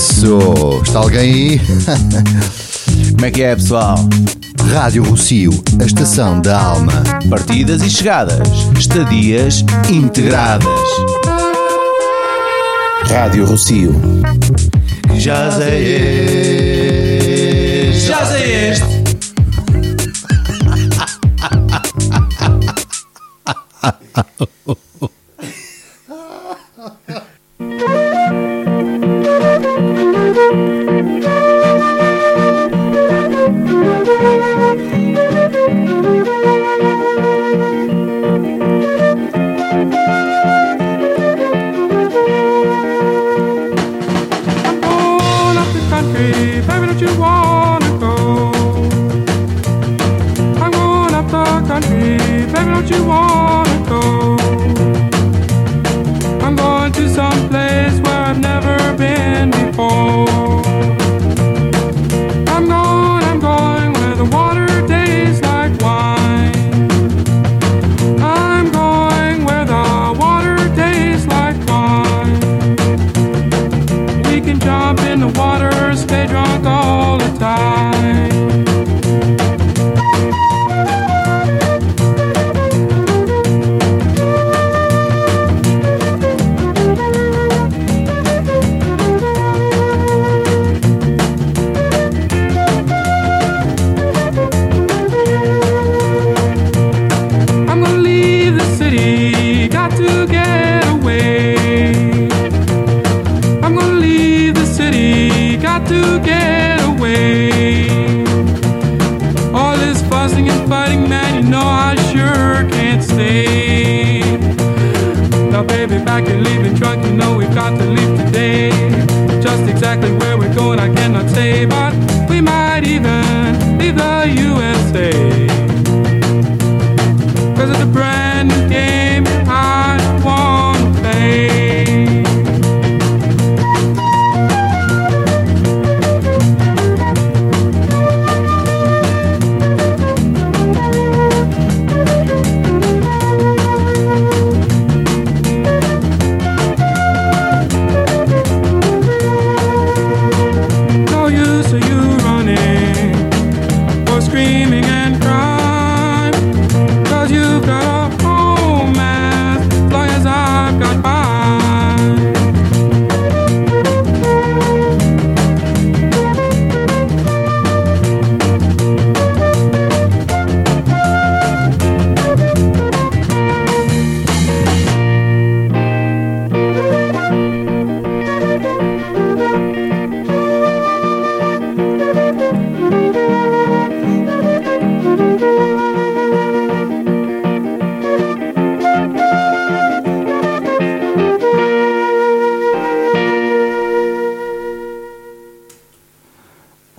Isso! Está alguém aí? Como é que é, pessoal? Rádio Rossio, a estação da alma. Partidas e chegadas, estadias integradas. Rádio Rossio. Que jaz é este? Jaz é este!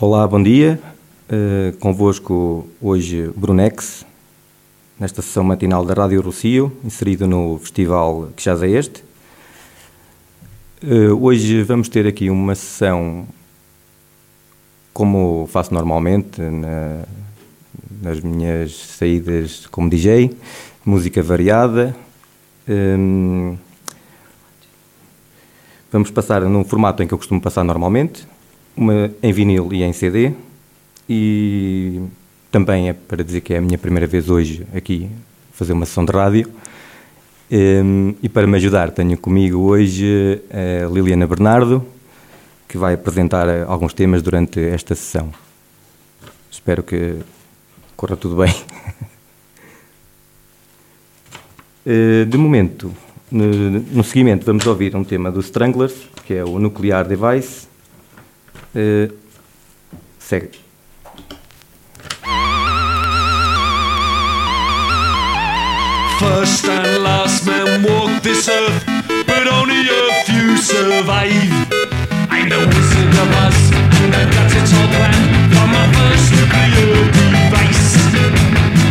Olá, bom dia, convosco hoje Brunex, nesta sessão matinal da Rádio Rossio, inserido no festival Que jaz é este. Hoje vamos ter aqui uma sessão, como faço normalmente nas minhas saídas como DJ, música variada. Vamos passar num formato em que eu costumo passar normalmente, em vinil e em CD, e também é para dizer que é a minha primeira vez hoje aqui fazer uma sessão de rádio, e para me ajudar tenho comigo hoje a Liliana Bernardo, que vai apresentar alguns temas durante esta sessão. Espero que corra tudo bem. De momento, no seguimento vamos ouvir um tema dos Stranglers, que é o Nuclear Device. Segue. First and last man walk this earth, but only a few survive. I'm the Wizard of Oz, and I've got it all planned for my first nuclear device.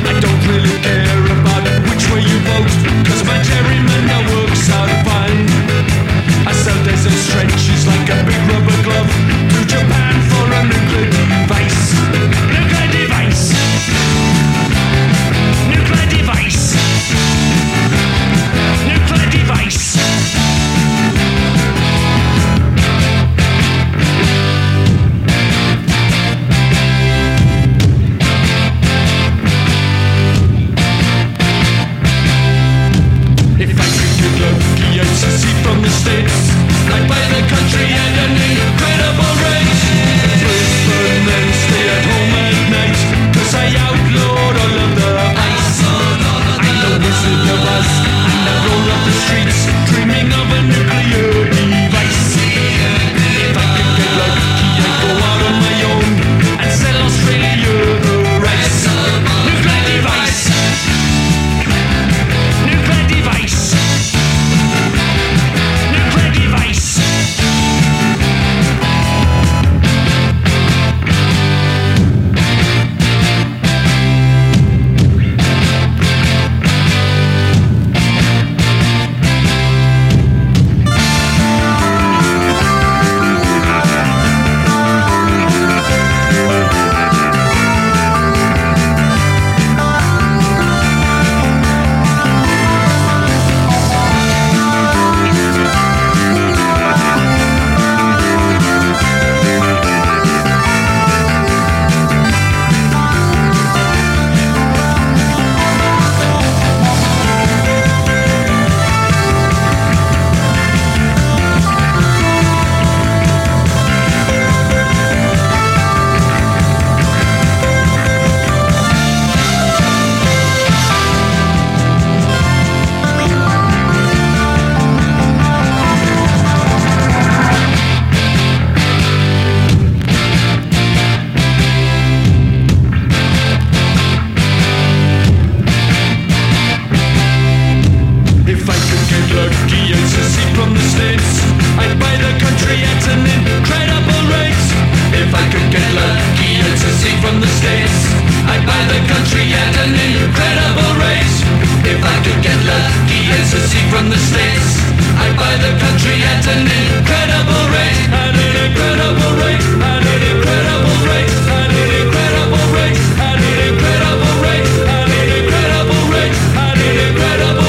I don't really care about which way you vote, 'cause my gerrymander works out fine. I sell desert stretches like a big rubber glove. Japan for a nuclear device. Nuclear device. Nuclear device. Nuclear device. lucky it's a seed from the States. I'd buy the country at an incredible rate. If I could get lucky it's a seed from the States, I'd buy the country at an incredible rate. If I could get lucky it's a seed from the States, I'd buy the country at an incredible rate. At an incredible rate, at an incredible rate, at an incredible rate, at an incredible rate, at an incredible rate, at an incredible rate, at an incredible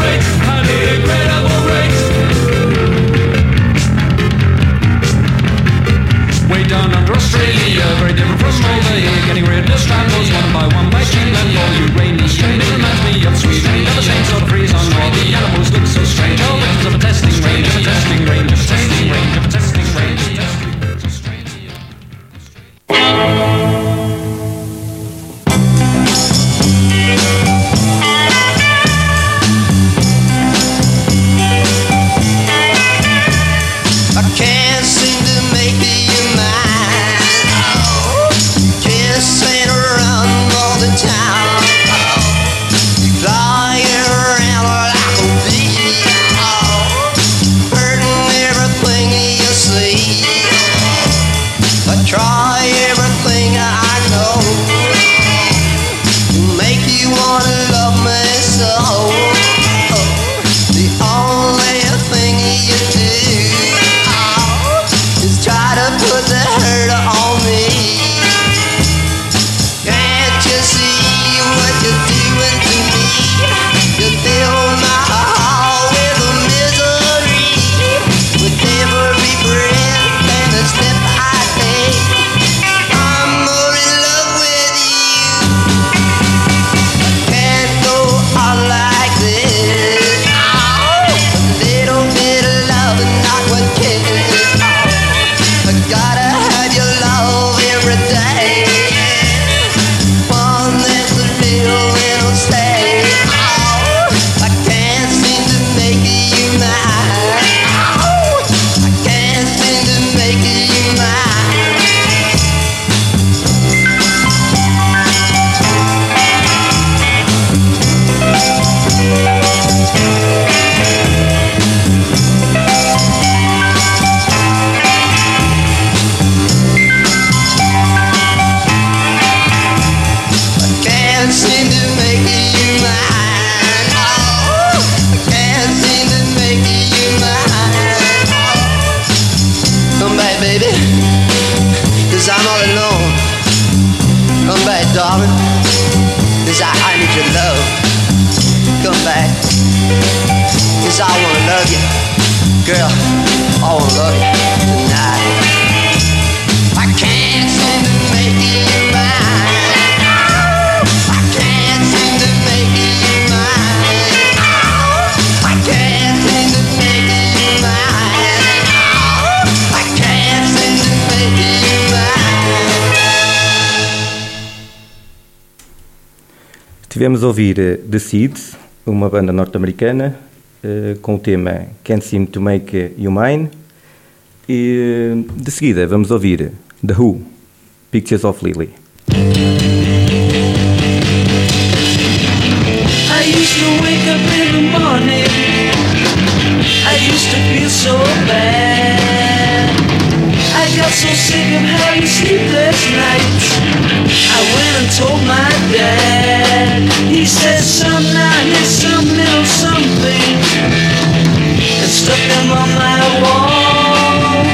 rate, at an incredible rate. Way down under Australia, very different from Australia, getting rid of strangles one by one by string and all you rain is straight in and me up sweet rain of the chains of the breeze on all the animals look so strange. All winds of a testing range, of a testing range, of a testing range, of a testing range. Tivemos a ouvir The Seeds, uma banda norte-americana, com o tema Can't Seem to Make You Mine. E de seguida vamos ouvir The Who, Pictures of Lily. I used to wake up in the morning, I used to feel so bad, I got so sick of having sleepless nights, I went and told my dad. He said, son, I need some little something, and stuck them on my wall.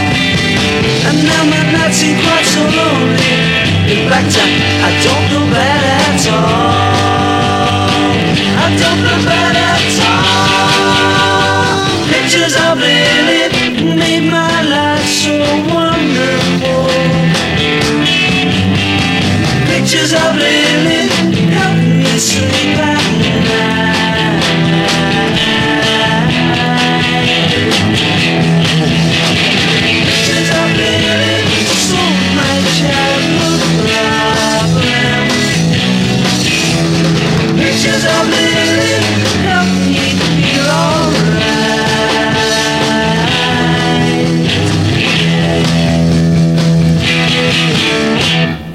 And now my nights seem quite so lonely, in black time I don't go bad at all, I don't go bad at all. Pictures of Lily made my life so wonderful. Pictures of Lily help me sleep at night. Pictures of Lily solve my childhood problems. Pictures of Lily help me feel alright.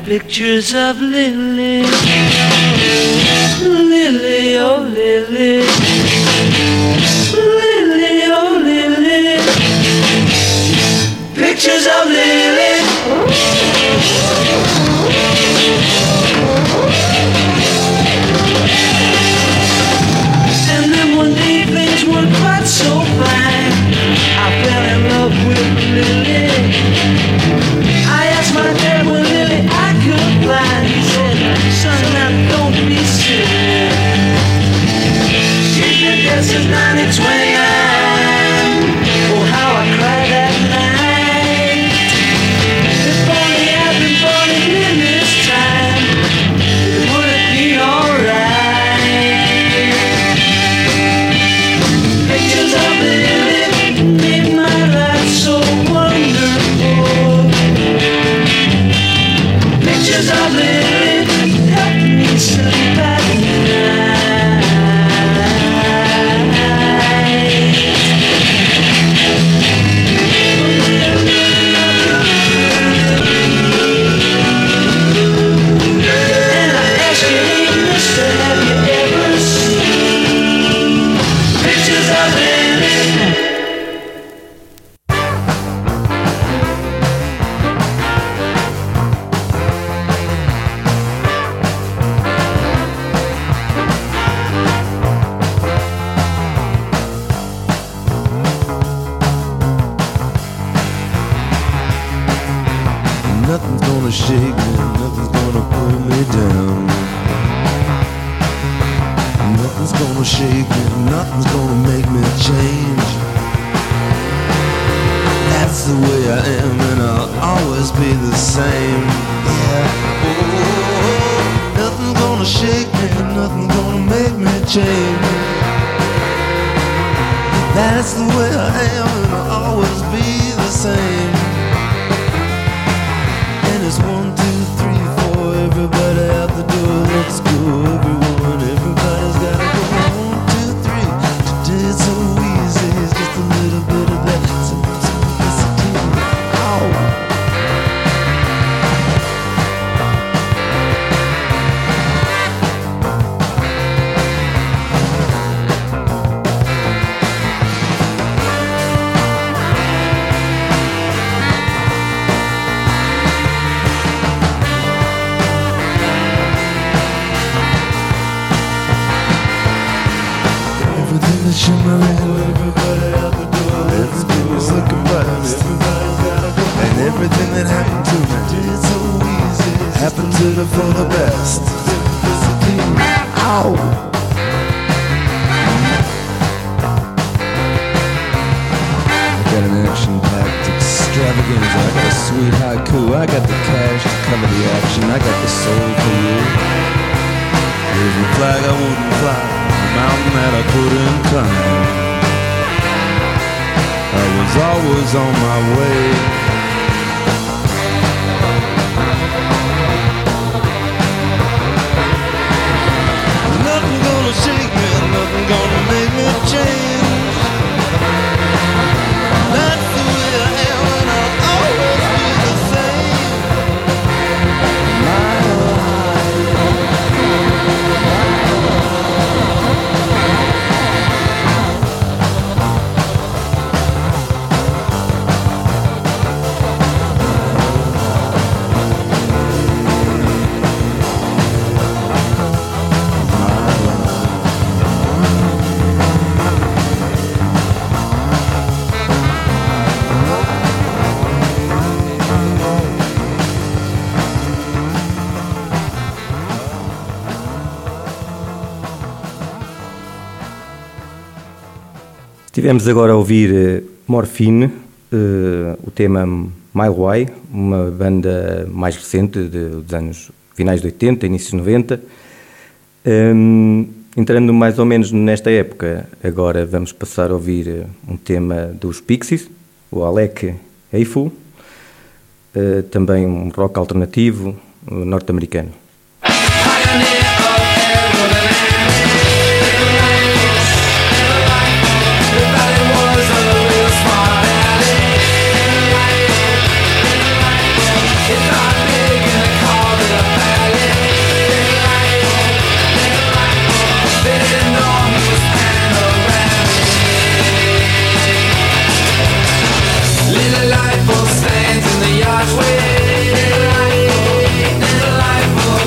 Pictures of Lily, Lily, oh Lily. dances, man, it's way out. Oh, how I cried that night. If only I'd been born in this time, it would have been alright. Pictures of Lily made my life so wonderful. Pictures of Lily helped me survive the night. Tivemos agora a ouvir Morphine, o tema Mile High, uma banda mais recente, dos anos finais de 80, inícios de 90. Entrando mais ou menos nesta época, agora vamos passar a ouvir um tema dos Pixies, o Alec Eiffel, também um rock alternativo norte-americano. Life will stand in the archway. Little life will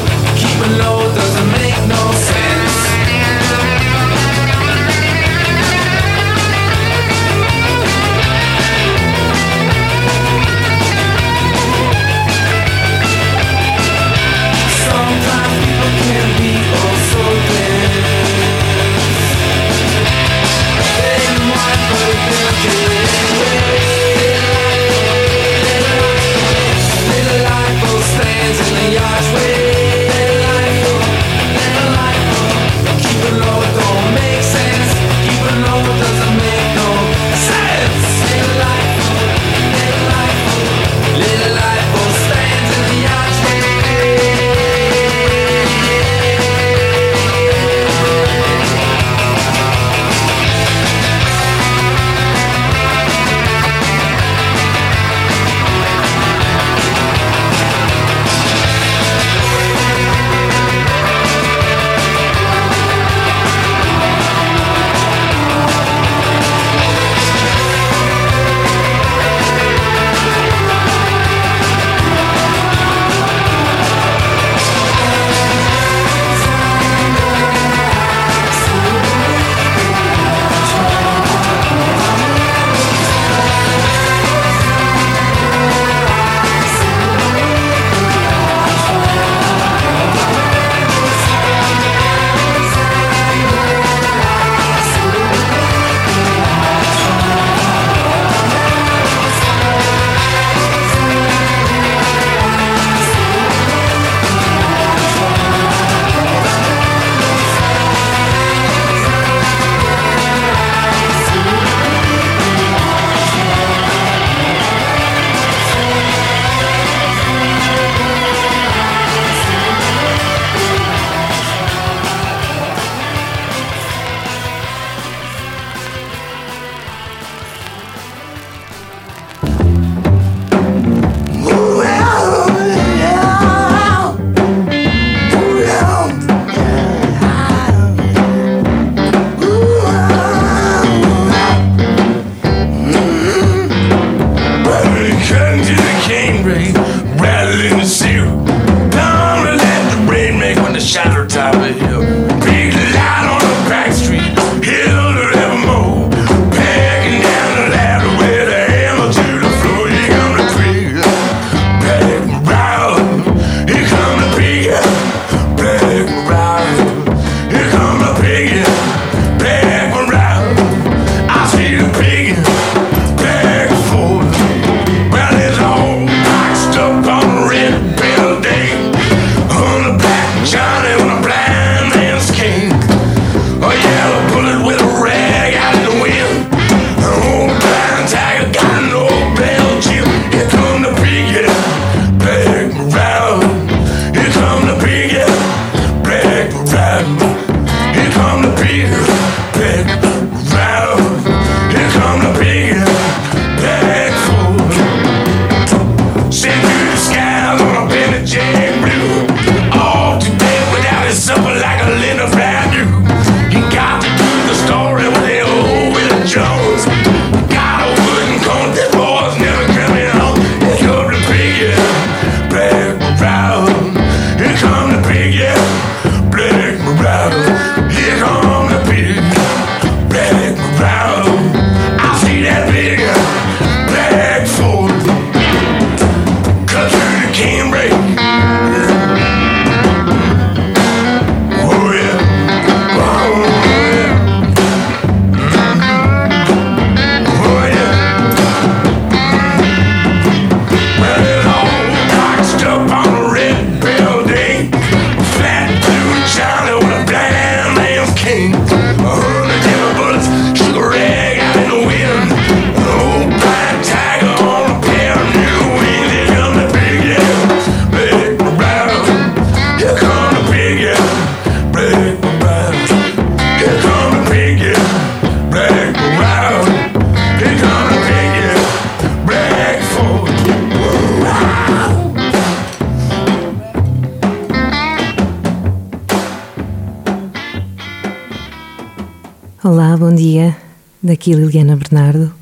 daqui Liliana Bernardo,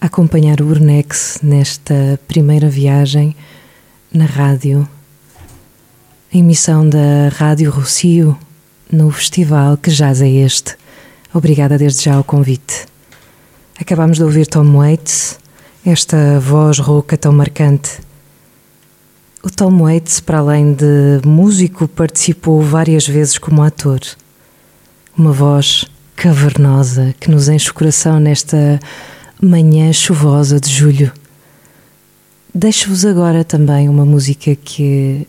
a acompanhar o Brunex nesta primeira viagem na rádio, a emissão da Rádio Rossio no festival Que Jaz é Este. Obrigada desde já ao convite. Acabámos de ouvir Tom Waits, esta voz rouca tão marcante. O Tom Waits, para além de músico, participou várias vezes como ator. Uma voz cavernosa que nos enche o coração nesta manhã chuvosa de julho. Deixo-vos agora também uma música que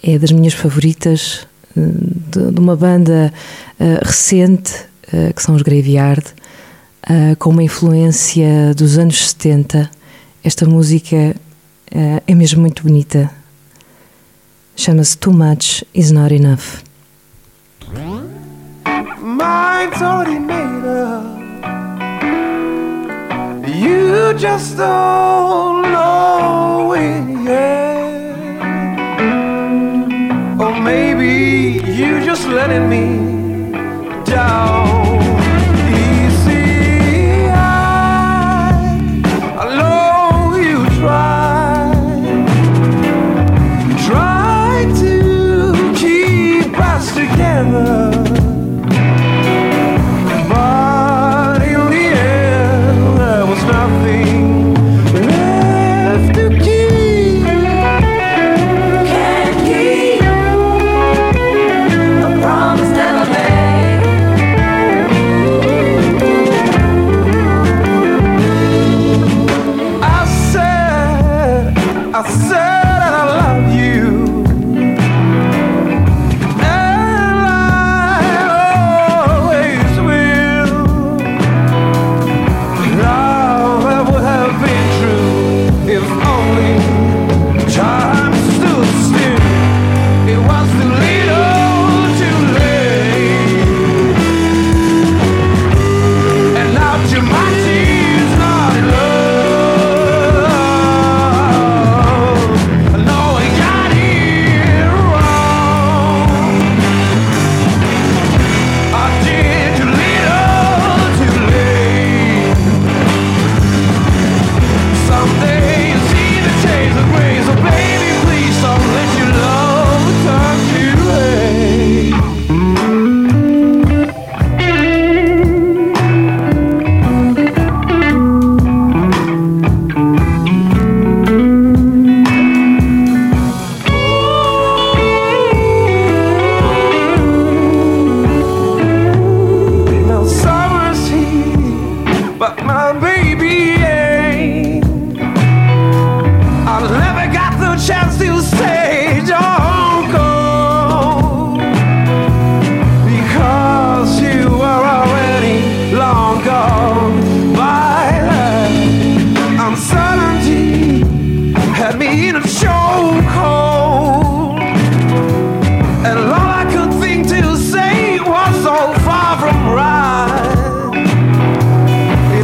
é das minhas favoritas, de uma banda recente, que são os Graveyard, com uma influência dos anos 70. Esta música é mesmo muito bonita. Chama-se Too Much Is Not Enough. Mine's already made up. You just don't know it yet. Or maybe you just letting me down.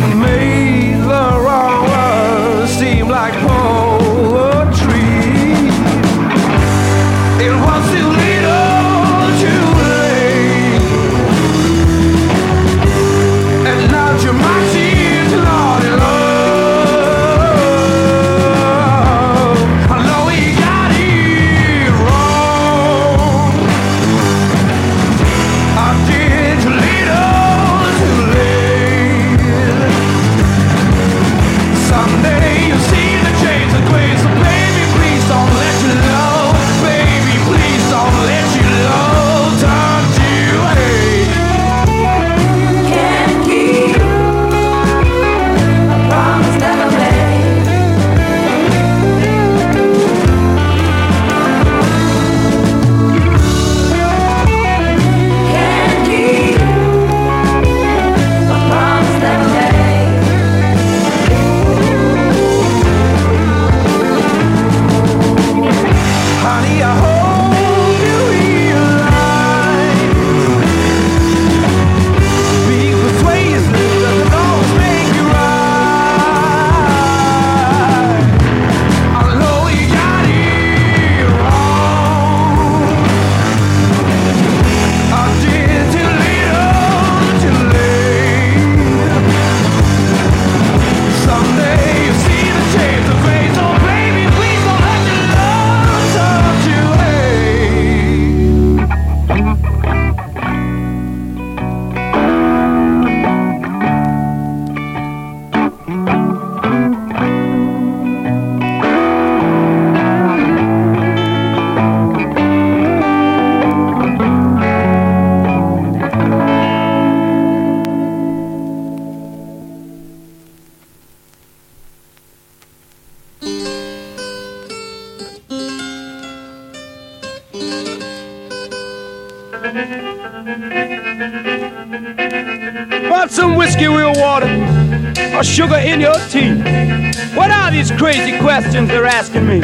It may Not some whiskey or water or sugar in your tea. What are these crazy questions they're asking me?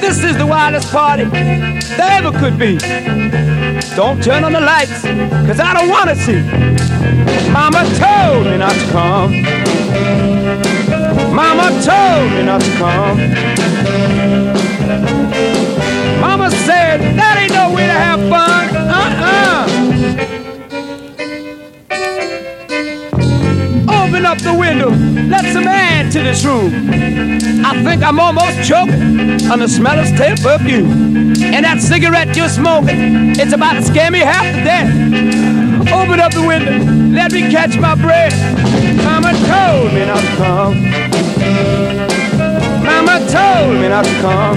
This is the wildest party there ever could be. Don't turn on the lights, cause I don't wanna see. Mama told me not to come. Mama told me not to come. Mama said, that ain't no way to have fun. Open up the window, let some air into this room. I think I'm almost choking on the smell of stale perfume. And that cigarette you're smoking, it's about to scare me half to death. Open up the window, let me catch my breath. Mama told me not to come. Mama told me not to come.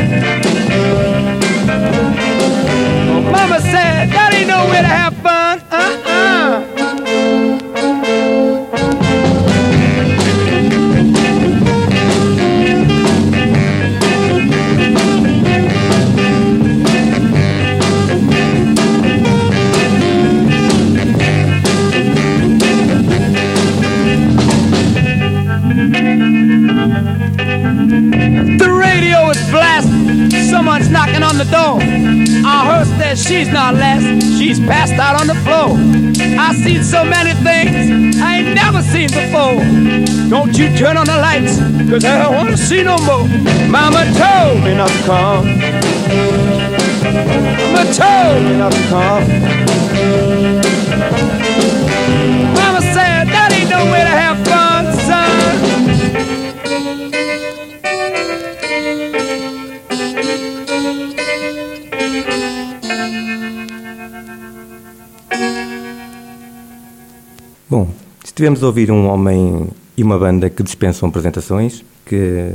Mama said that ain't no way to have fun. Someone's knocking on the door. I heard that she's not less. She's passed out on the floor. I've seen so many things I ain't never seen before. Don't you turn on the lights, cause I don't wanna see no more. Mama told me not to come. Mama told me not to come. Mama said that ain't no way to have fun, son. Bom, estivemos a ouvir um homem e uma banda que dispensam apresentações, que,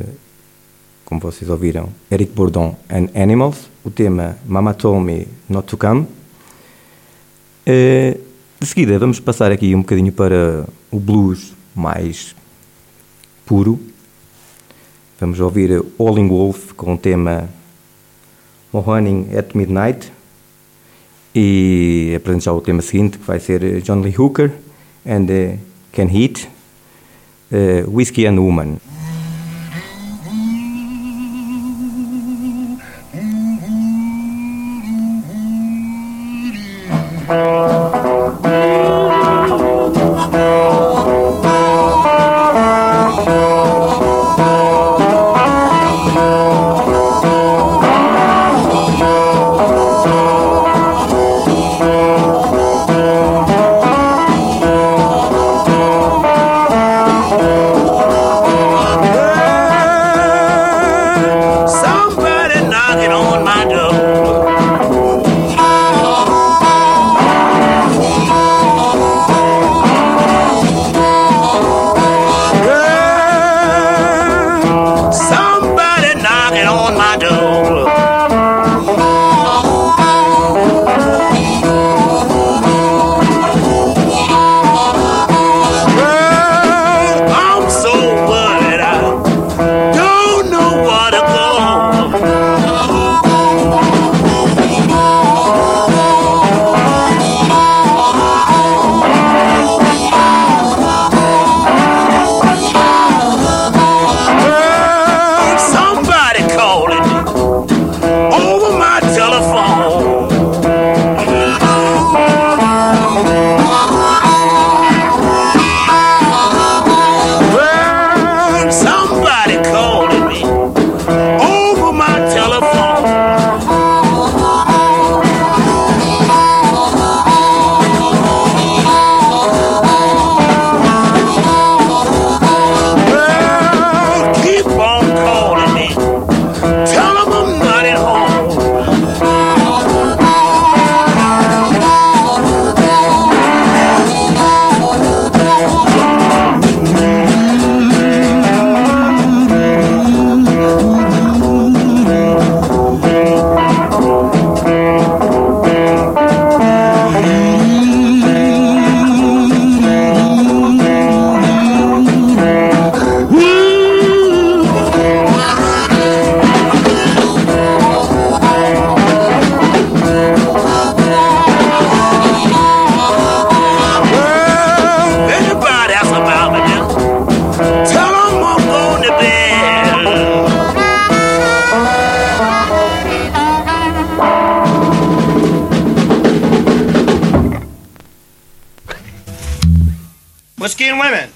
como vocês ouviram, Eric Bourdon and Animals, o tema Mama Told Me Not to Come. De seguida vamos passar aqui um bocadinho para o blues mais puro. Vamos ouvir All in Wolf com o tema Morning at Midnight e apresento já o tema seguinte, que vai ser John Lee Hooker and the Can Heat, Whiskey and Woman. Whiskey and women.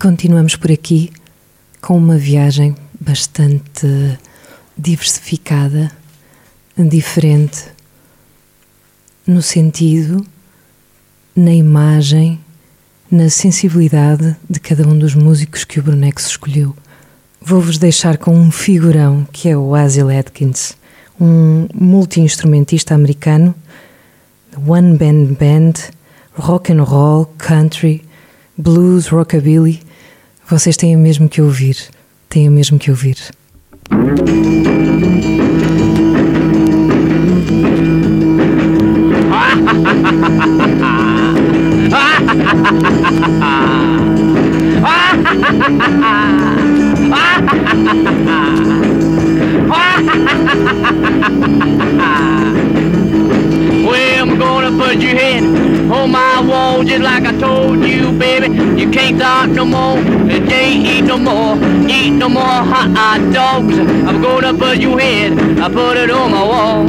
Continuamos por aqui com uma viagem bastante diversificada, diferente no sentido, na imagem, na sensibilidade de cada um dos músicos que o Brunex escolheu. Vou-vos deixar com um figurão que é o Aziel Atkins, um multi-instrumentista americano, one-man band, rock and roll, country, blues, rockabilly. Vocês têm mesmo que ouvir. Têm mesmo que ouvir. Well, I'm gonna put your head on my wall just like I told you, baby. You can't talk no more, and can't eat no more hot dogs. I'm gonna put your head, I put it on my wall.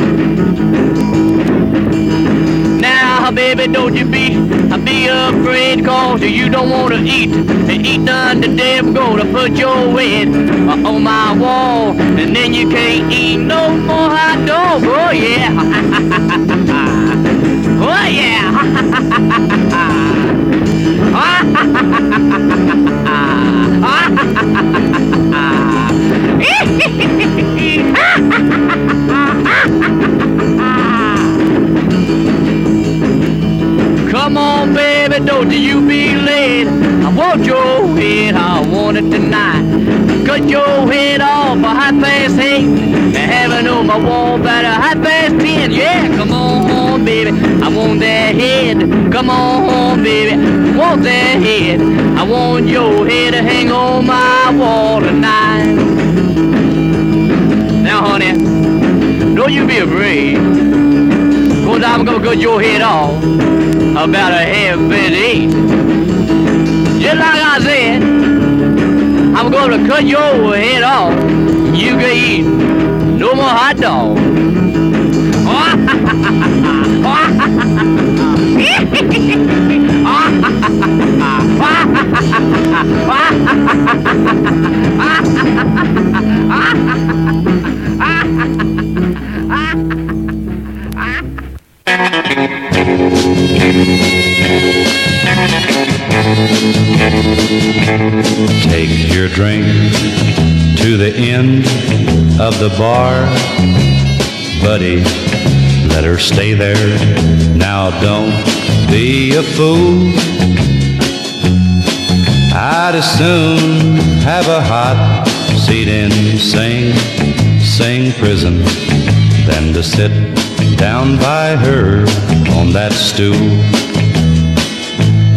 Now, baby, don't you be afraid, cause you don't wanna eat and eat none today. I'm gonna put your head on my wall, and then you can't eat no more hot dog. Oh yeah, oh yeah. Come on, baby, don't you be late. I want your head, I want it tonight. Cut your head off a half past 8 and have it on my wall by a half past 10. Yeah, come on, baby, I want that head. Come on, baby, I want that head. I want your head to hang on my wall tonight. Now, honey, don't you be afraid, cause I'm gonna cut your head off about a half past 8. Just like I said, I'm gonna cut your head off. You can eat no more hot dog. Take your drink to the end of the bar, buddy, let her stay there. Now don't be a fool, I'd as soon have a hot seat in Sing prison than to sit down by her on that stool.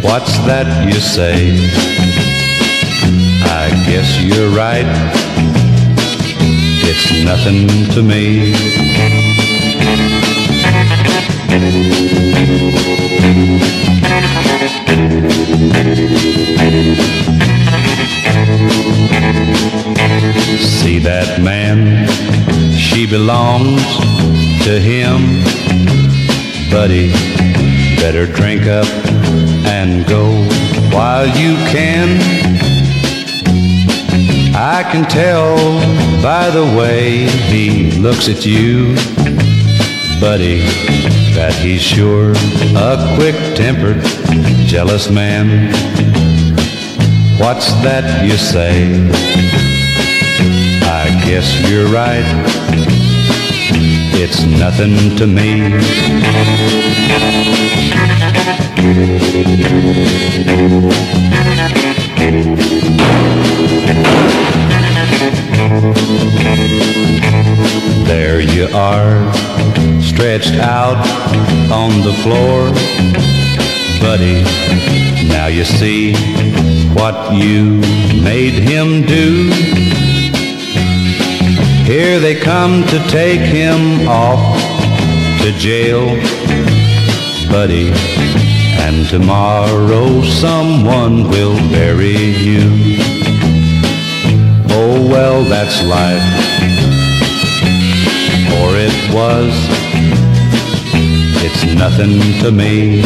What's that you say? I guess you're right, it's nothing to me. See that man, she belongs to him, buddy, better drink up and go while you can. I can tell by the way he looks at you, buddy, that he's sure a quick-tempered, jealous man. What's that you say? I guess you're right, it's nothing to me. There you are, stretched out on the floor, buddy, now you see what you made him do. Here they come to take him off to jail, buddy, and tomorrow someone will bury you. Oh well, that's life, or it was, it's nothing to me.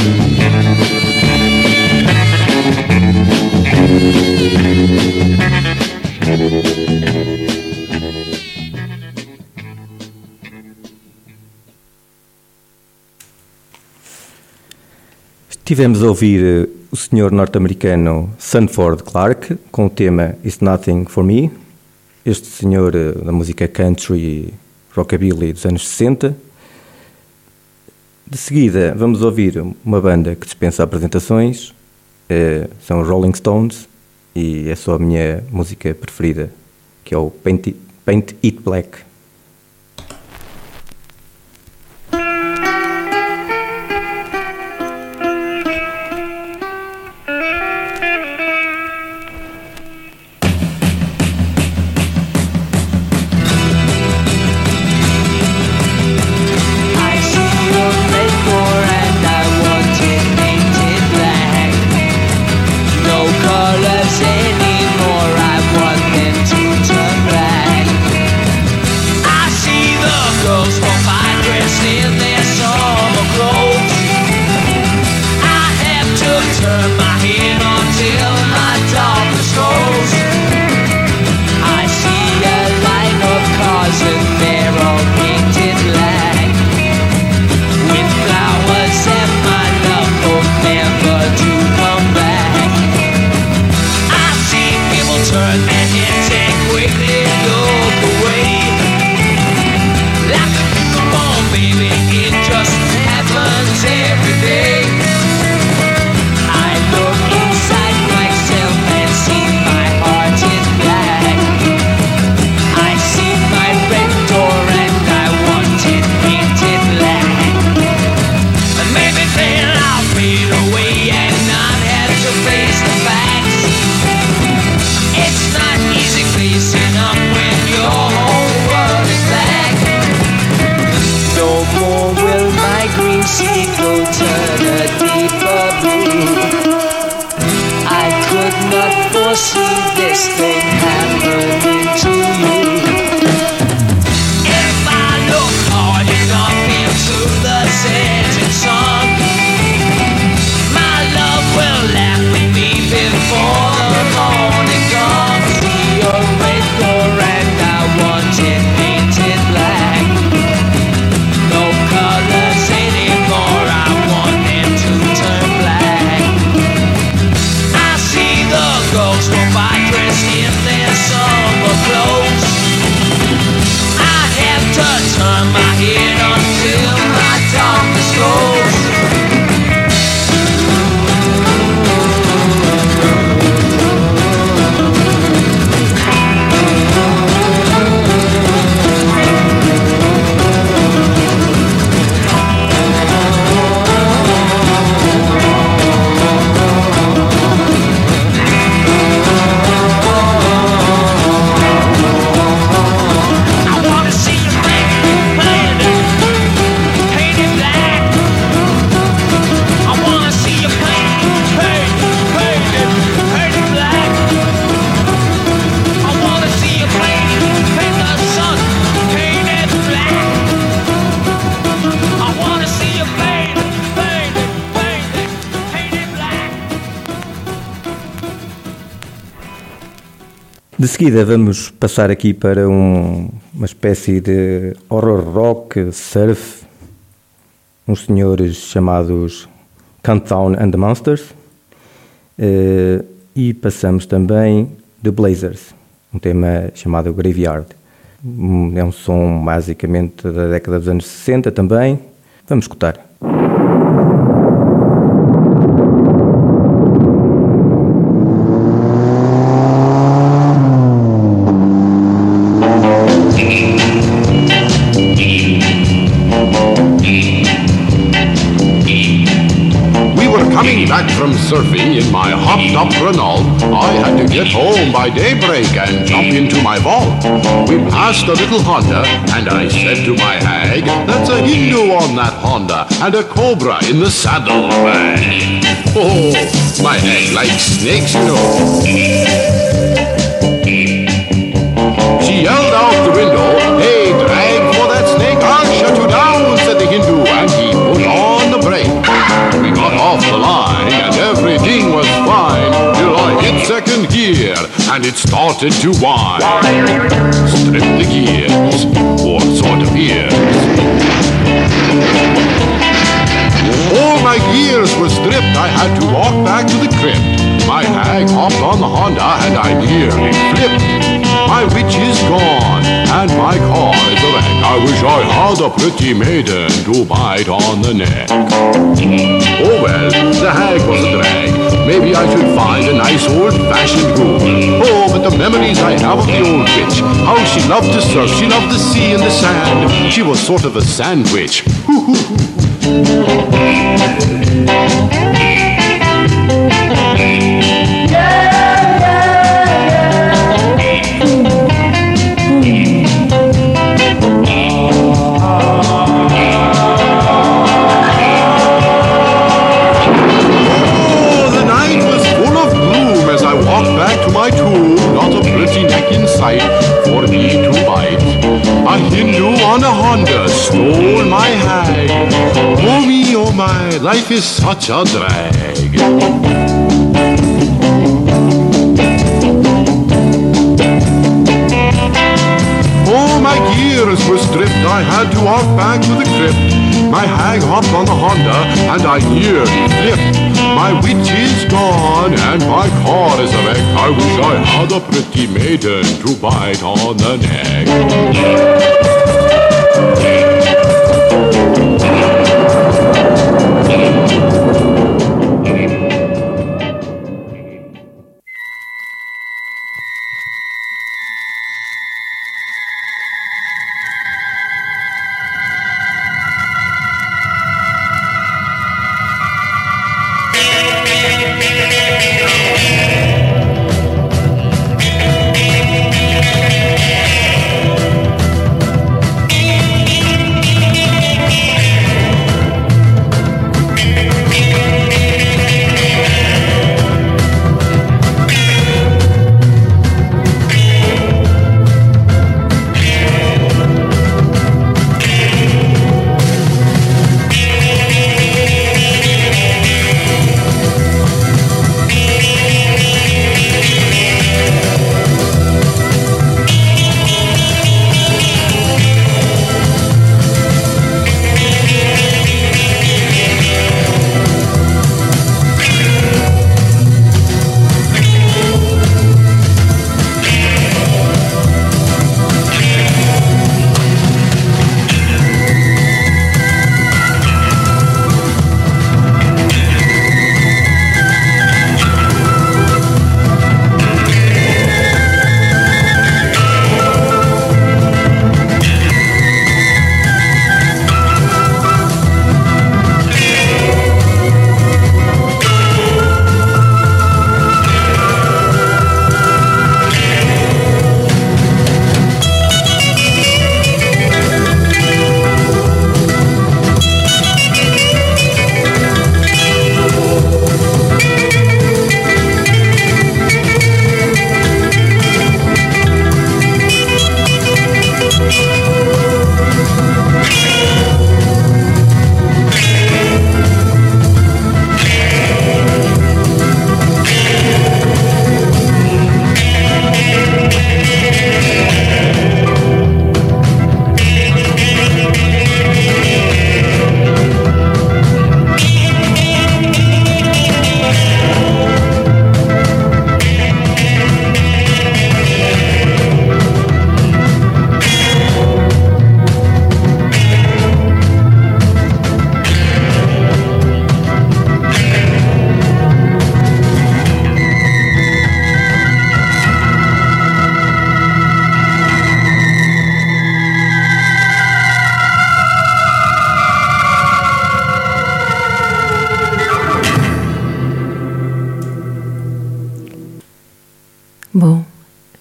Tivemos a ouvir o senhor norte-americano Sanford Clark com o tema It's Nothing For Me. Este senhor da música country rockabilly dos anos 60. De seguida vamos ouvir uma banda que dispensa apresentações, são os Rolling Stones, e é só a minha música preferida, que é o Paint It Black. De seguida vamos passar aqui para uma espécie de horror rock, surf, uns senhores chamados Countdown and the Monsters, e passamos também The Blazers, um tema chamado Graveyard. É um som basicamente da década dos anos 60 também, vamos escutar. Surfing in my hopped-up Renault, I had to get home by daybreak and jump into my vault. We passed a little Honda, and I said to my hag, "That's a Hindu on that Honda, and a cobra in the saddlebag." Oh, my hag likes snakes, you know. She yelled out the window, "Hey, drag for that snake! I'll shut you down," said the Hindu, and he put on the brake. We got off the line, and everything was fine till I hit second gear and it started to whine. Strip the gears, what sort of ears? All my gears were stripped, I had to walk back to the crypt. My hag hopped on the Honda and I nearly flipped. my witch is gone, and my car is a wreck. I wish I had a pretty maiden to bite on the neck. Oh well, the hag was a drag. Maybe I should find a nice old-fashioned groove. Oh, but the memories I have of the old witch, how she loved to surf, she loved the sea and the sand. She was sort of a sandwich. For me to bite, a Hindu on a Honda stole my hag. Oh me, oh my, life is such a drag. My gears were stripped, I had to walk back to the crypt. My hag hopped on the Honda, and I nearly flipped. My witch is gone, and my car is a wreck. I wish I had a pretty maiden to bite on the neck.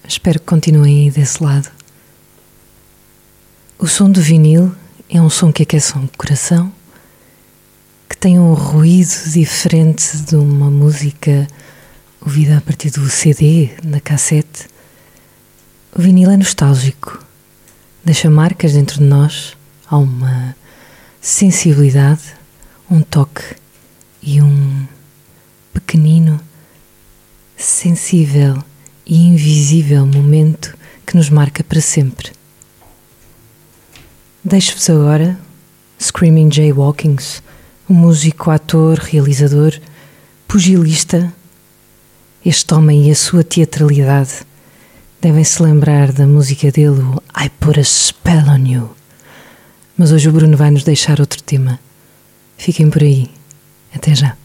Espero que continuem aí desse lado. O som do vinil é um som que aquece um coração, que tem um ruído diferente de uma música ouvida a partir do CD, na cassete. O vinil é nostálgico, deixa marcas dentro de nós, há uma sensibilidade, um toque e um pequenino, sensível e invisível momento que nos marca para sempre. Deixo-vos agora Screaming Jay Hawkins, um músico, ator, realizador, pugilista. Este homem e a sua teatralidade Devem-se lembrar da música dele, o I Put a Spell on You. Mas hoje o Bruno vai nos deixar outro tema. Fiquem por aí. Até já.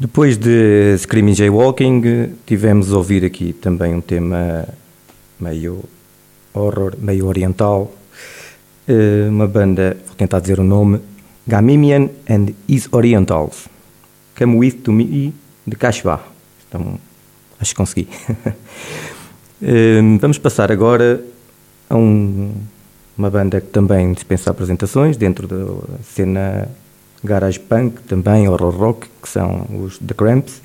Depois de Screaming Jay Hawkins, tivemos a ouvir aqui também um tema meio horror, meio oriental, uma banda, vou tentar dizer o nome, Gamimian and His Orientals, Come With To Me, de Cachebá. Então, acho que consegui. Vamos passar agora a uma banda que também dispensa apresentações dentro da cena garage punk, também horror rock, que são os The Cramps,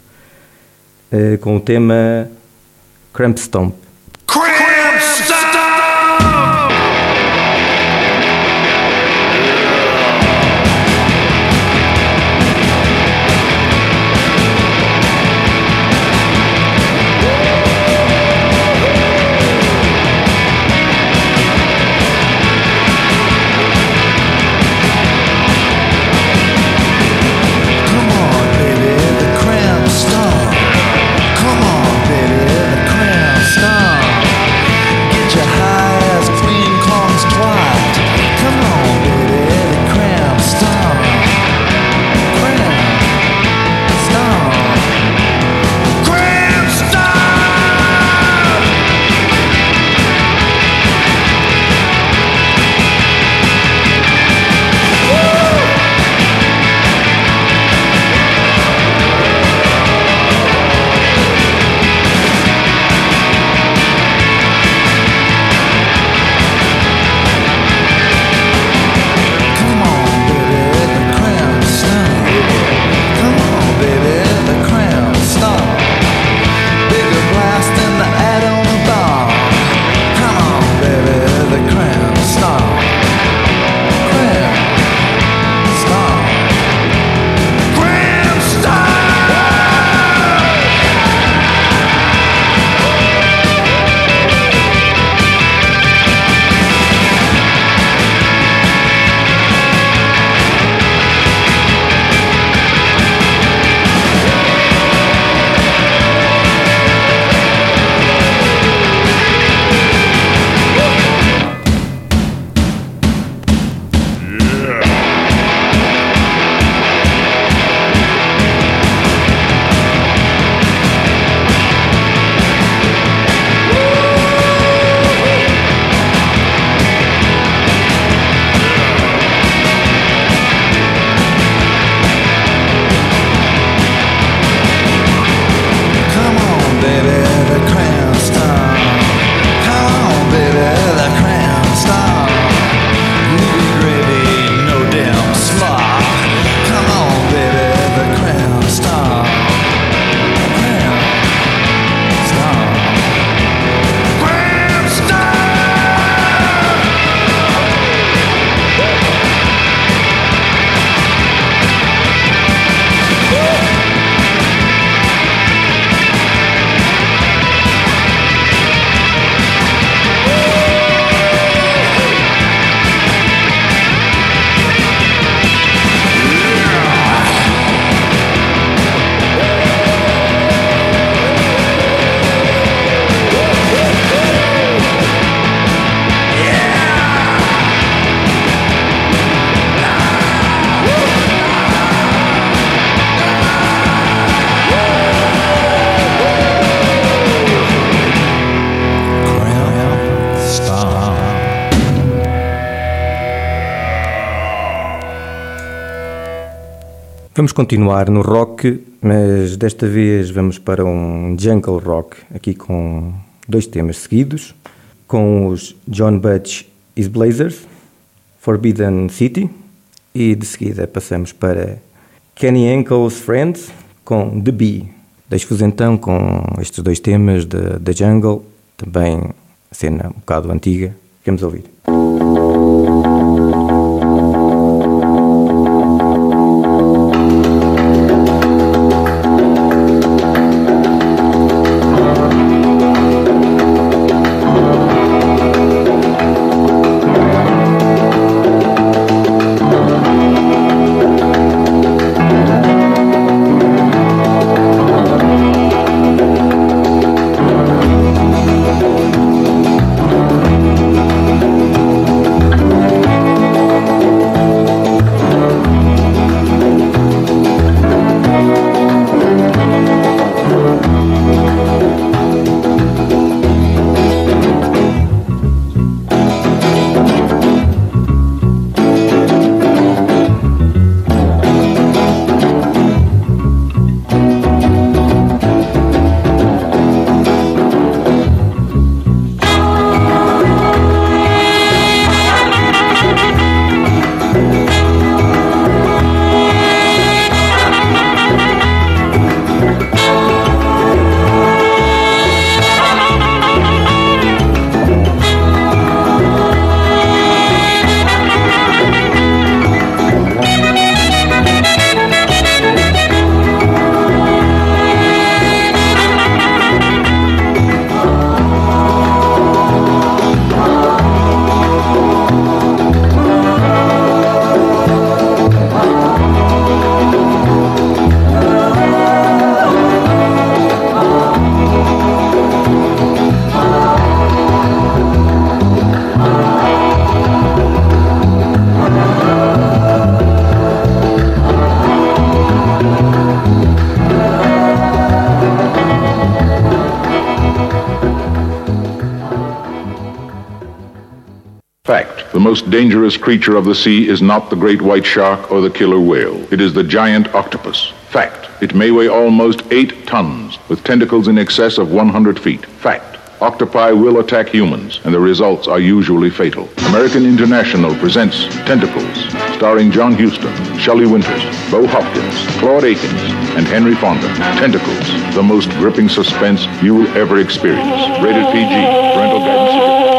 com o tema Cramp Stomp. Cramp Stomp! Vamos continuar no rock, mas desta vez vamos para um jungle rock, aqui com dois temas seguidos, com os John Butch Is Blazers, Forbidden City, e de seguida passamos para Kenny Ankle's Friends, com The Bee. Deixo-vos então com estes dois temas da jungle, também cena um bocado antiga, vamos ouvir. most dangerous creature of the sea is not the great white shark or the killer whale. It is the giant octopus. Fact. It may weigh almost 8 tons, with tentacles in excess of 100 feet. Fact. Octopi will attack humans, and the results are usually fatal. American International presents Tentacles, starring John Huston, Shelley Winters, Bo Hopkins, Claude Akins, and Henry Fonda. Tentacles, the most gripping suspense you will ever experience. Rated PG. Parental guidance suggested.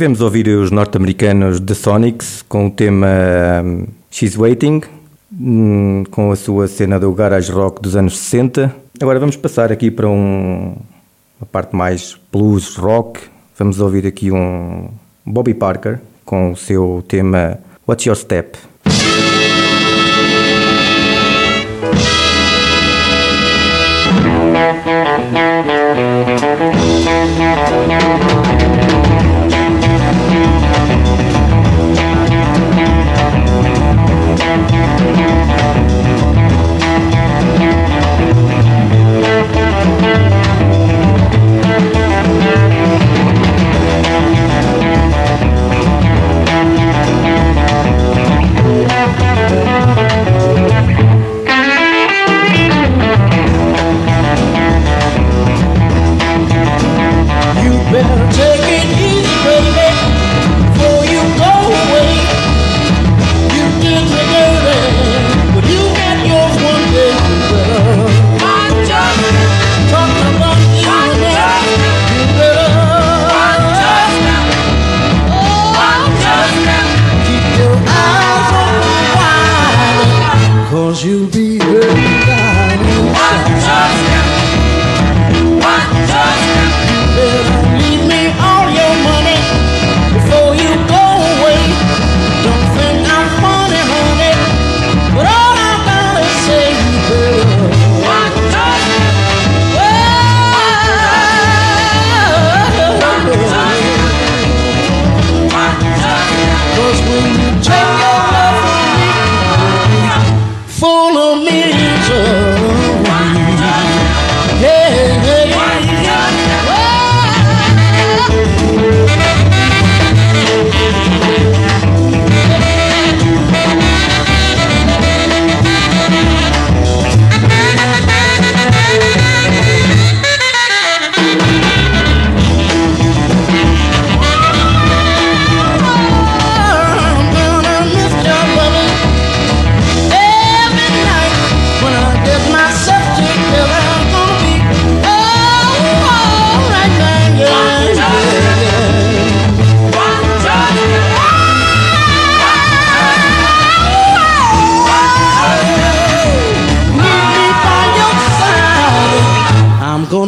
Estivemos a ouvir os norte-americanos The Sonics com o tema She's Waiting, com a sua cena do garage rock dos anos 60. Agora vamos passar aqui para uma parte mais blues rock. Vamos ouvir aqui um Bobby Parker com o seu tema What's Your Step?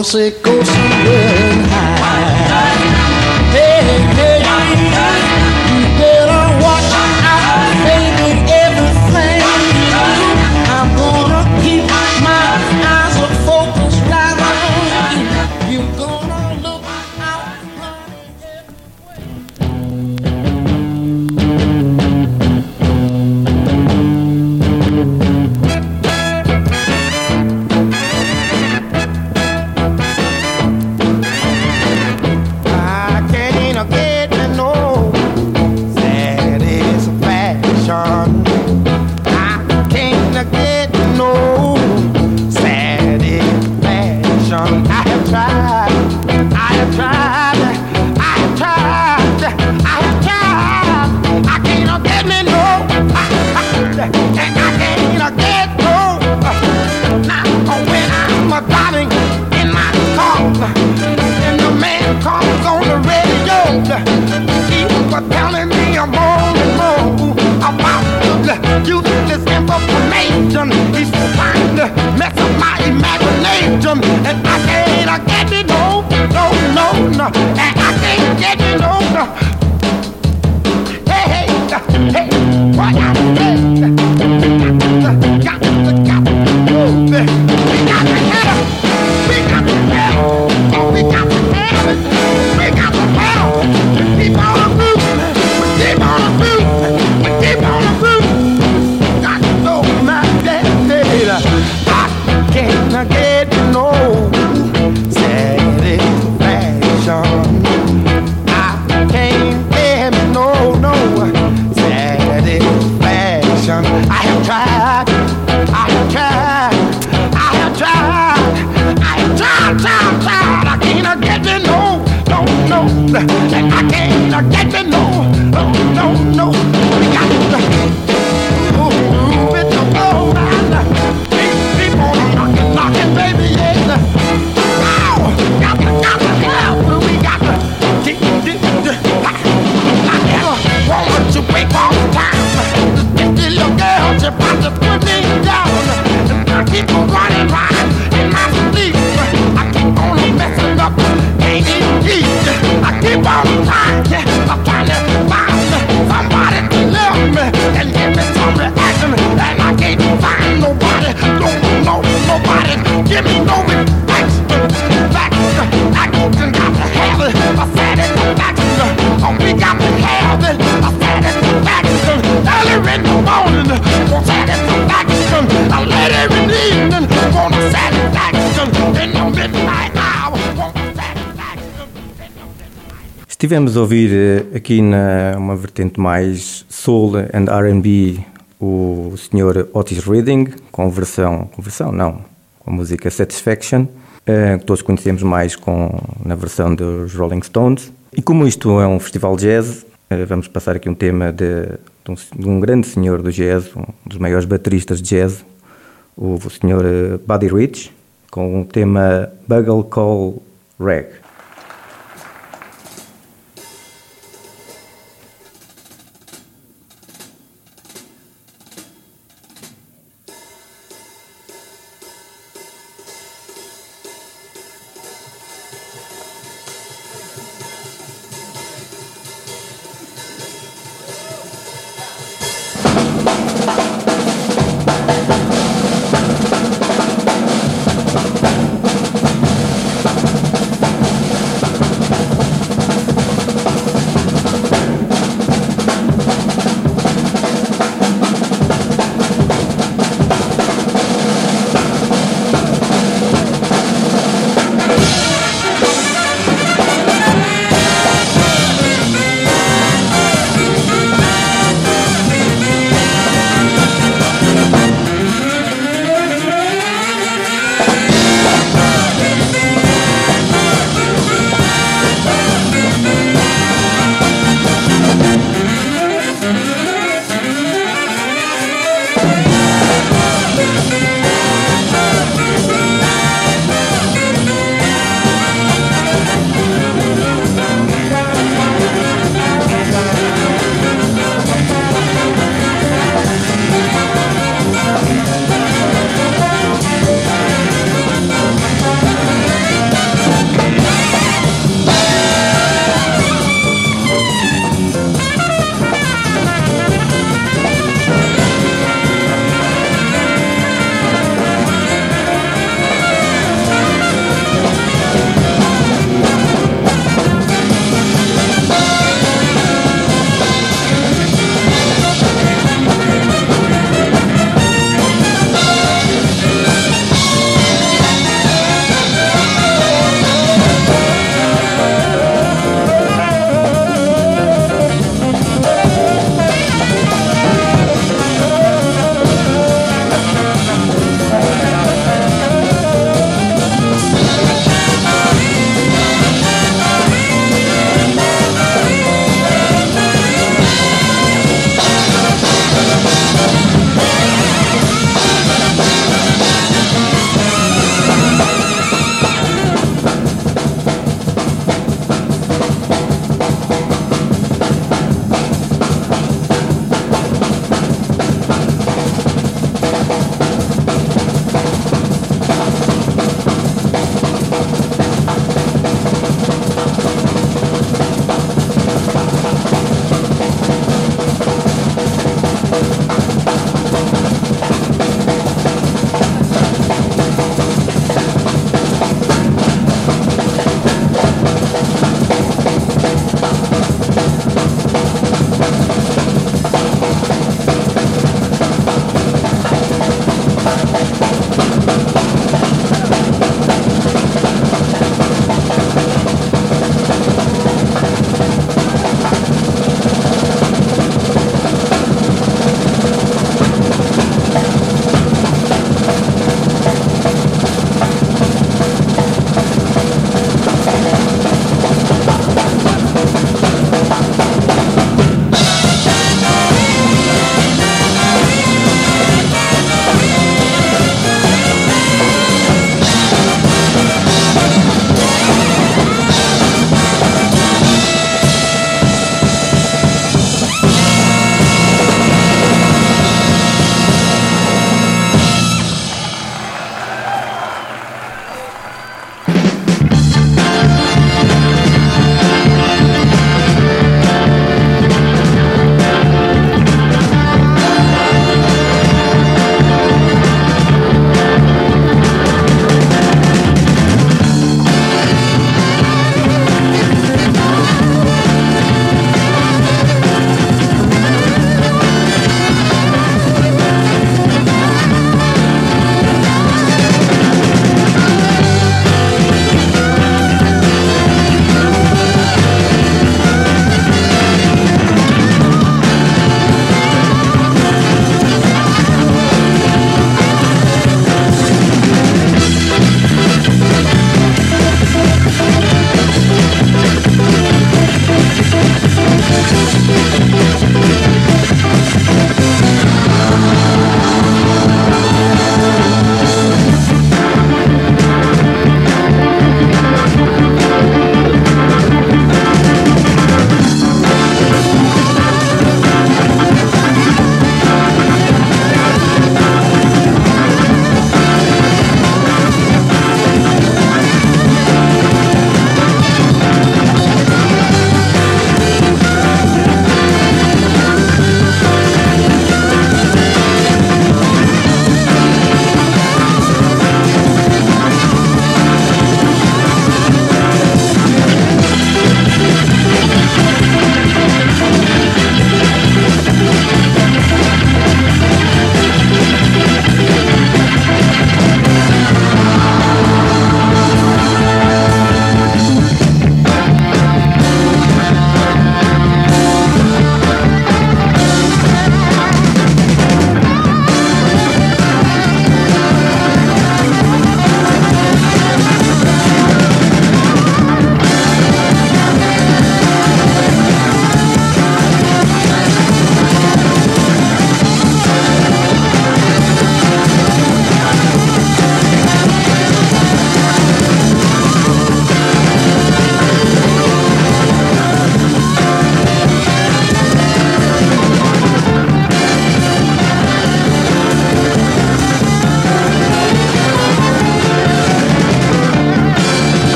Say go somewhere and hide. Hey, hey, you better watch out, baby, everything. I'm gonna keep my eyes focused right on you. You're gonna look out, honey, every way. Estivemos a ouvir aqui numa vertente mais soul and R&B o Sr. Otis Redding com com a música Satisfaction, que todos conhecemos mais na versão dos Rolling Stones. E como isto é um festival de jazz, vamos passar aqui um tema de um grande senhor do jazz, um dos maiores bateristas de jazz, o Sr. Buddy Rich, com o tema Bugle Call Rag.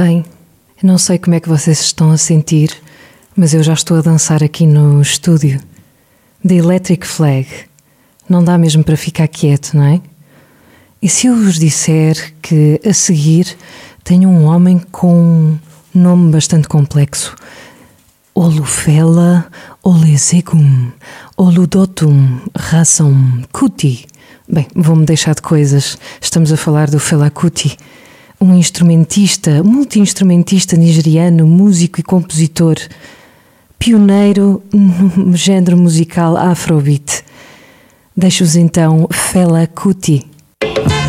Bem, eu não sei como é que vocês estão a sentir, mas eu já estou a dançar aqui no estúdio. The Electric Flag. Não dá mesmo para ficar quieto, não é? E se eu vos disser que a seguir tenho um homem com um nome bastante complexo? Olufela, Olesegum, Oludotum, Razum, Kuti. Bem, vou-me deixar de coisas. Estamos a falar do Fela Kuti, um instrumentista, multi-instrumentista nigeriano, músico e compositor, pioneiro no género musical afrobeat. Deixo-vos então Fela Kuti. Oh!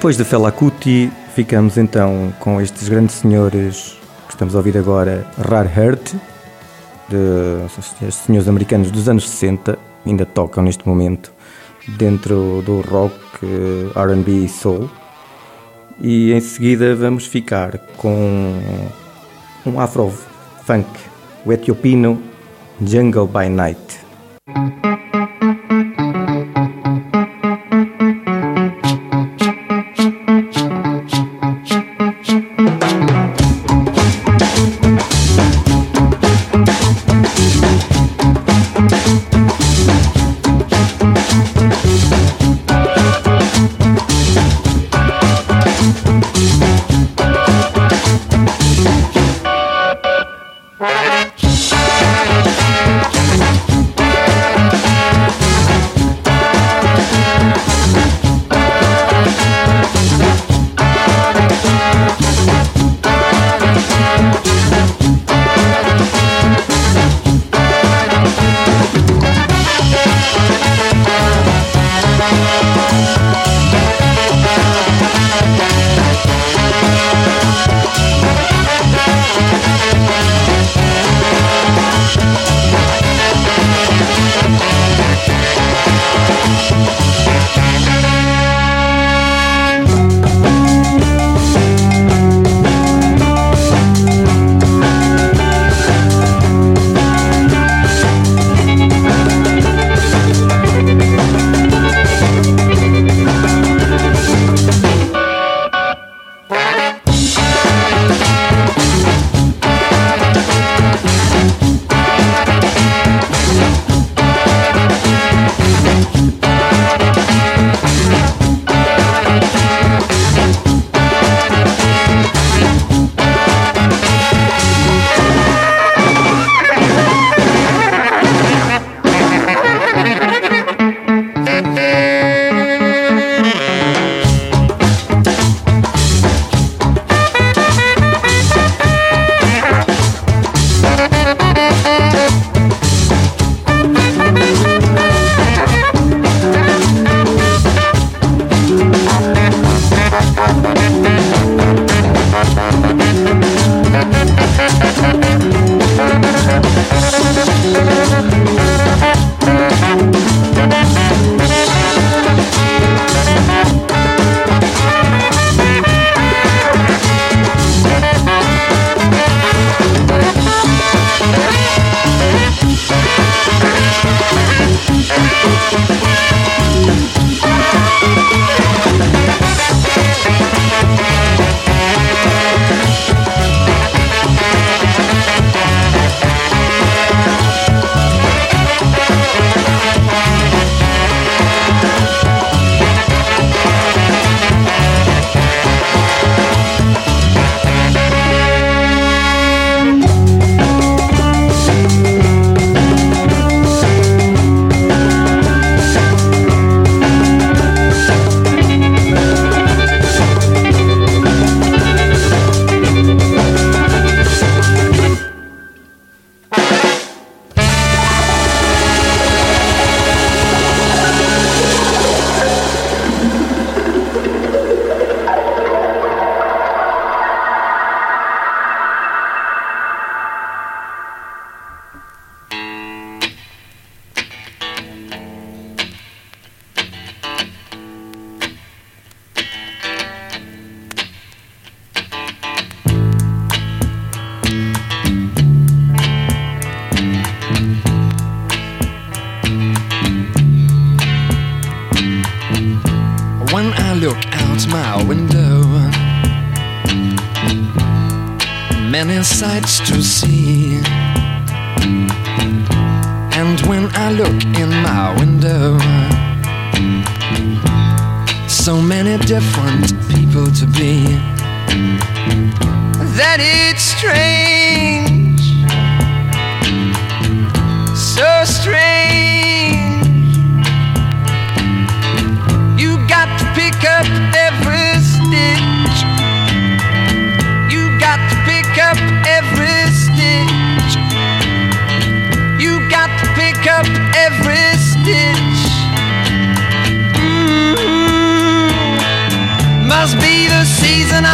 Depois de Fela Kuti, ficamos então com estes grandes senhores que estamos a ouvir agora, Rare Heart, estes senhores americanos dos anos 60, ainda tocam neste momento, dentro do rock, R&B e soul. E em seguida vamos ficar com um afro-funk, o etiopino Jungle by Night.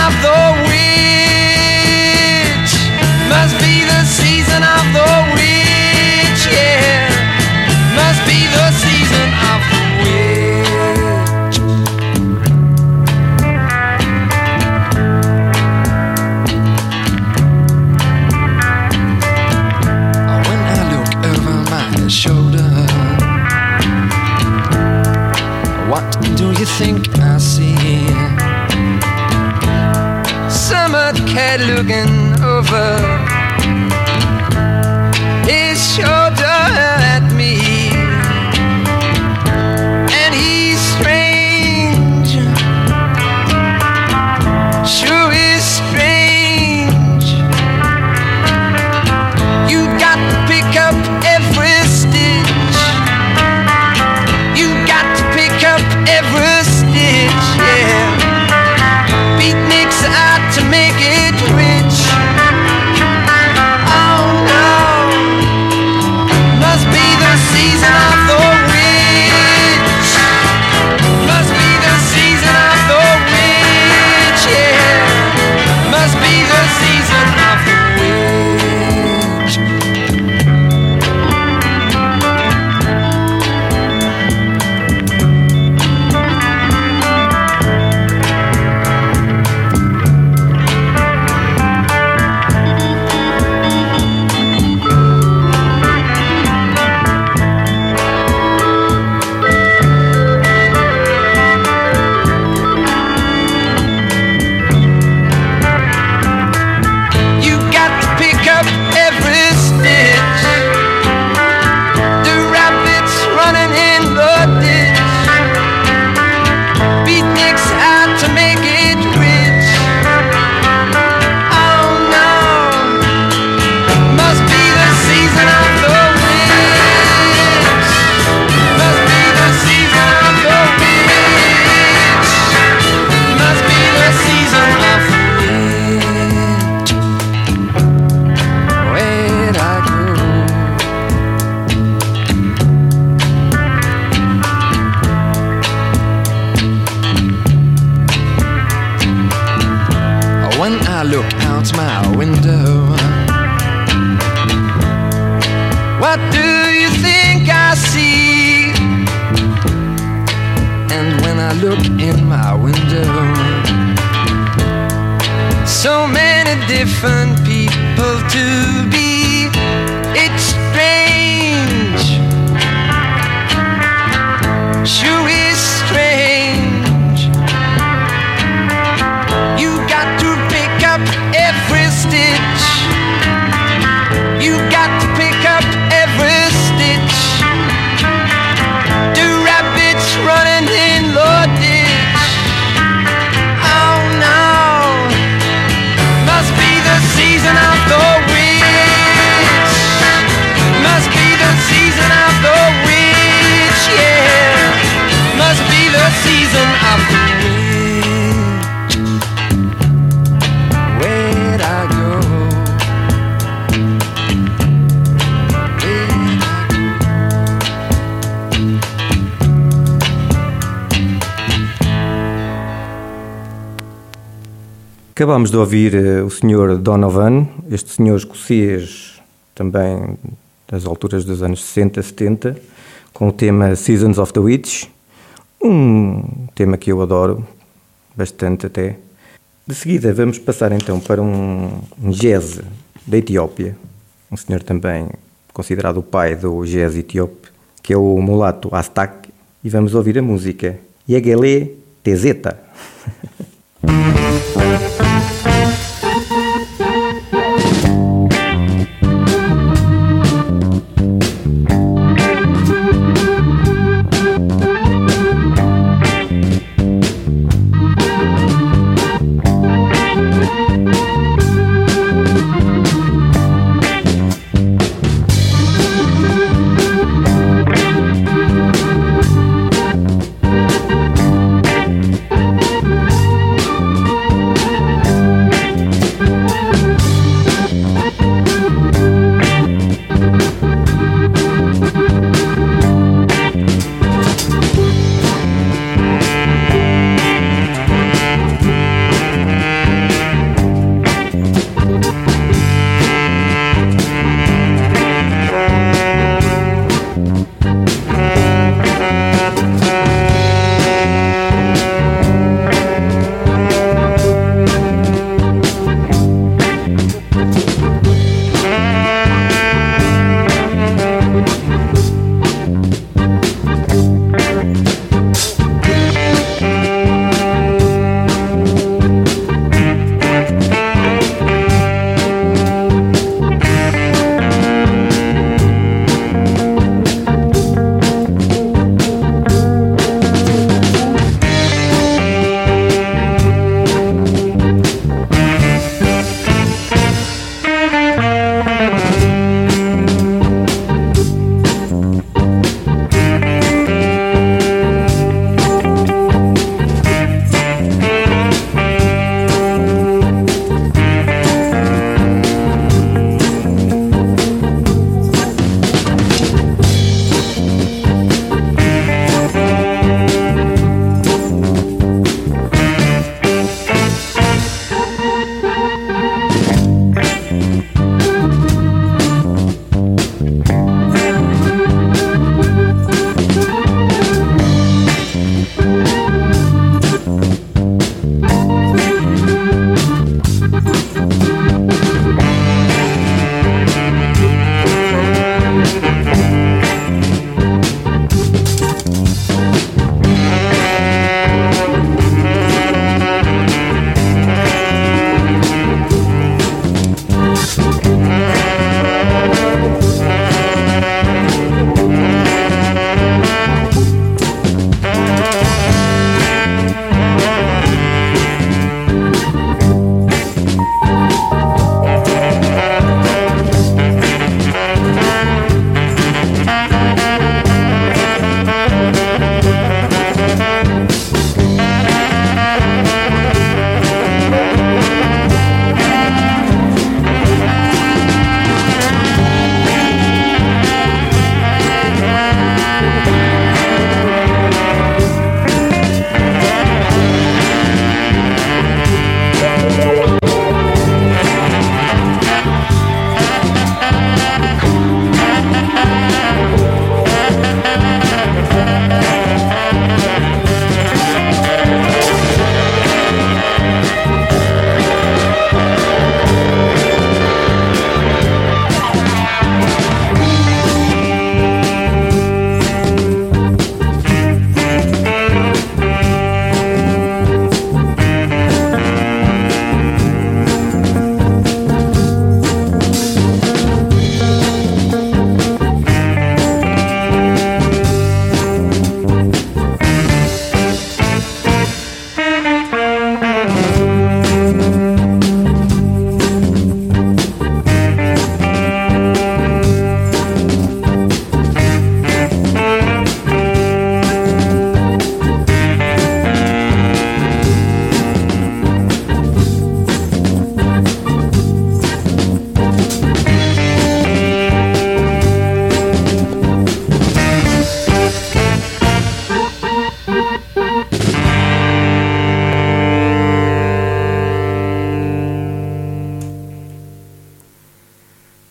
of the witch. Must be the season of the witch, yeah. Must be the season of the witch. Oh, when I look over my shoulder, what do you think I see? Cat looking over his shoulder at me, and he's strange, sure is strange. You got to pick up every stitch, you got to pick up every stitch, yeah. Beatniks out to make it Acabámos de ouvir o Sr. Donovan, este senhor escocês também das alturas dos anos 60, 70, com o tema Seasons of the Witch, um tema que eu adoro, bastante até. De seguida vamos passar então para um jazz da Etiópia, um senhor também considerado o pai do jazz etíope, que é o mulato Aztak, e vamos ouvir a música Yegele Tezeta.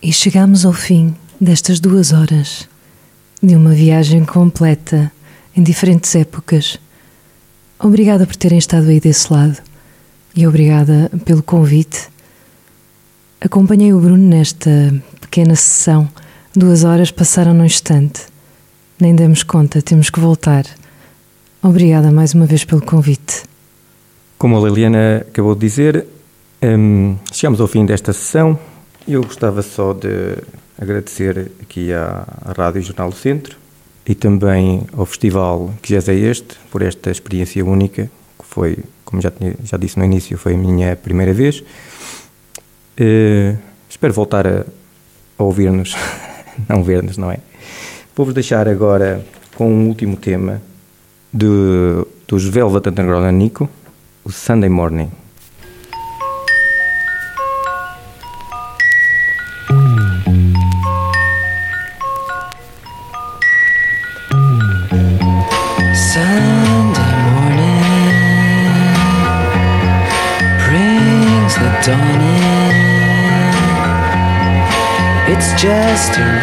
E chegamos ao fim destas 2 horas de uma viagem completa em diferentes épocas. Obrigada por terem estado aí desse lado e obrigada pelo convite. Acompanhei o Bruno nesta pequena sessão. 2 horas passaram num instante. Nem demos conta, temos que voltar. Obrigada mais uma vez pelo convite. Como a Liliana acabou de dizer, chegamos ao fim desta sessão. Eu gostava só de agradecer aqui à Rádio Jornal do Centro e também ao Festival Que Jaz é Este por esta experiência única, que foi, como já disse no início, foi a minha primeira vez. Espero voltar a ouvir-nos, não ver-nos, não é? Vou-vos deixar agora com um último tema dos Velvet Underground and Nico, o Sunday Morning. Just a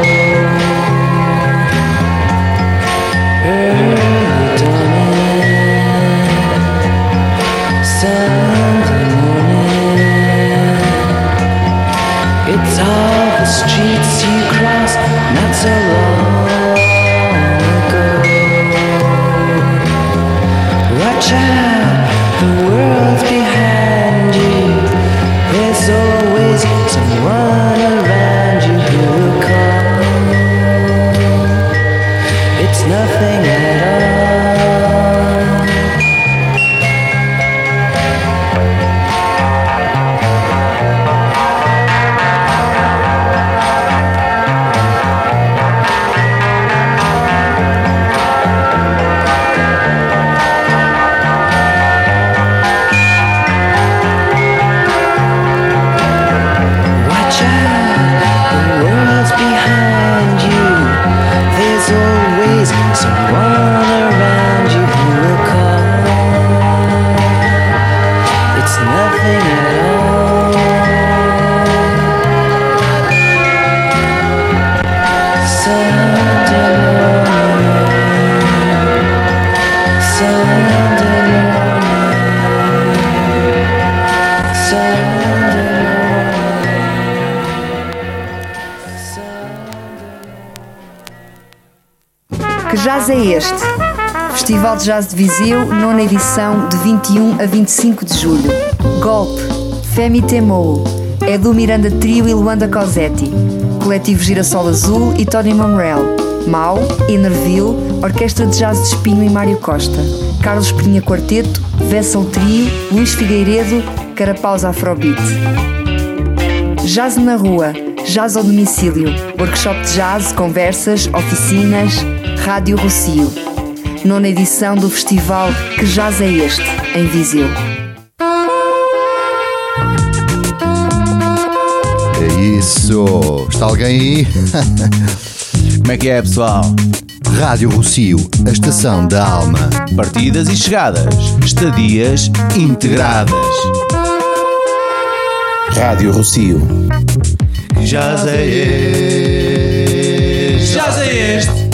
Streets you crossed not so long ago. Watch out, the world's behind you. There's always someone around you who will call. It's nothing at este. Festival de Jazz de Viseu, 9ª edição, de 21 a 25 de julho. Golpe, Femi Temou, Edu Miranda Trio e Luanda Cosetti, Coletivo Girassol Azul e Tony Monreal, Mau, Enerville, Orquestra de Jazz de Espinho e Mário Costa, Carlos Pinha Quarteto, Vessel Trio, Luís Figueiredo, Carapaus Afrobeat. Jazz na Rua, Jazz ao Domicílio, workshop de jazz, conversas, oficinas. Rádio Rossio, 9ª edição do festival Que Jaz é Este, em Viseu. É isso! Está alguém aí? Como é que é, pessoal? Rádio Rossio, a estação da alma. Partidas e chegadas, estadias integradas. Rádio Rossio. Que jaz é este? Jaz é este!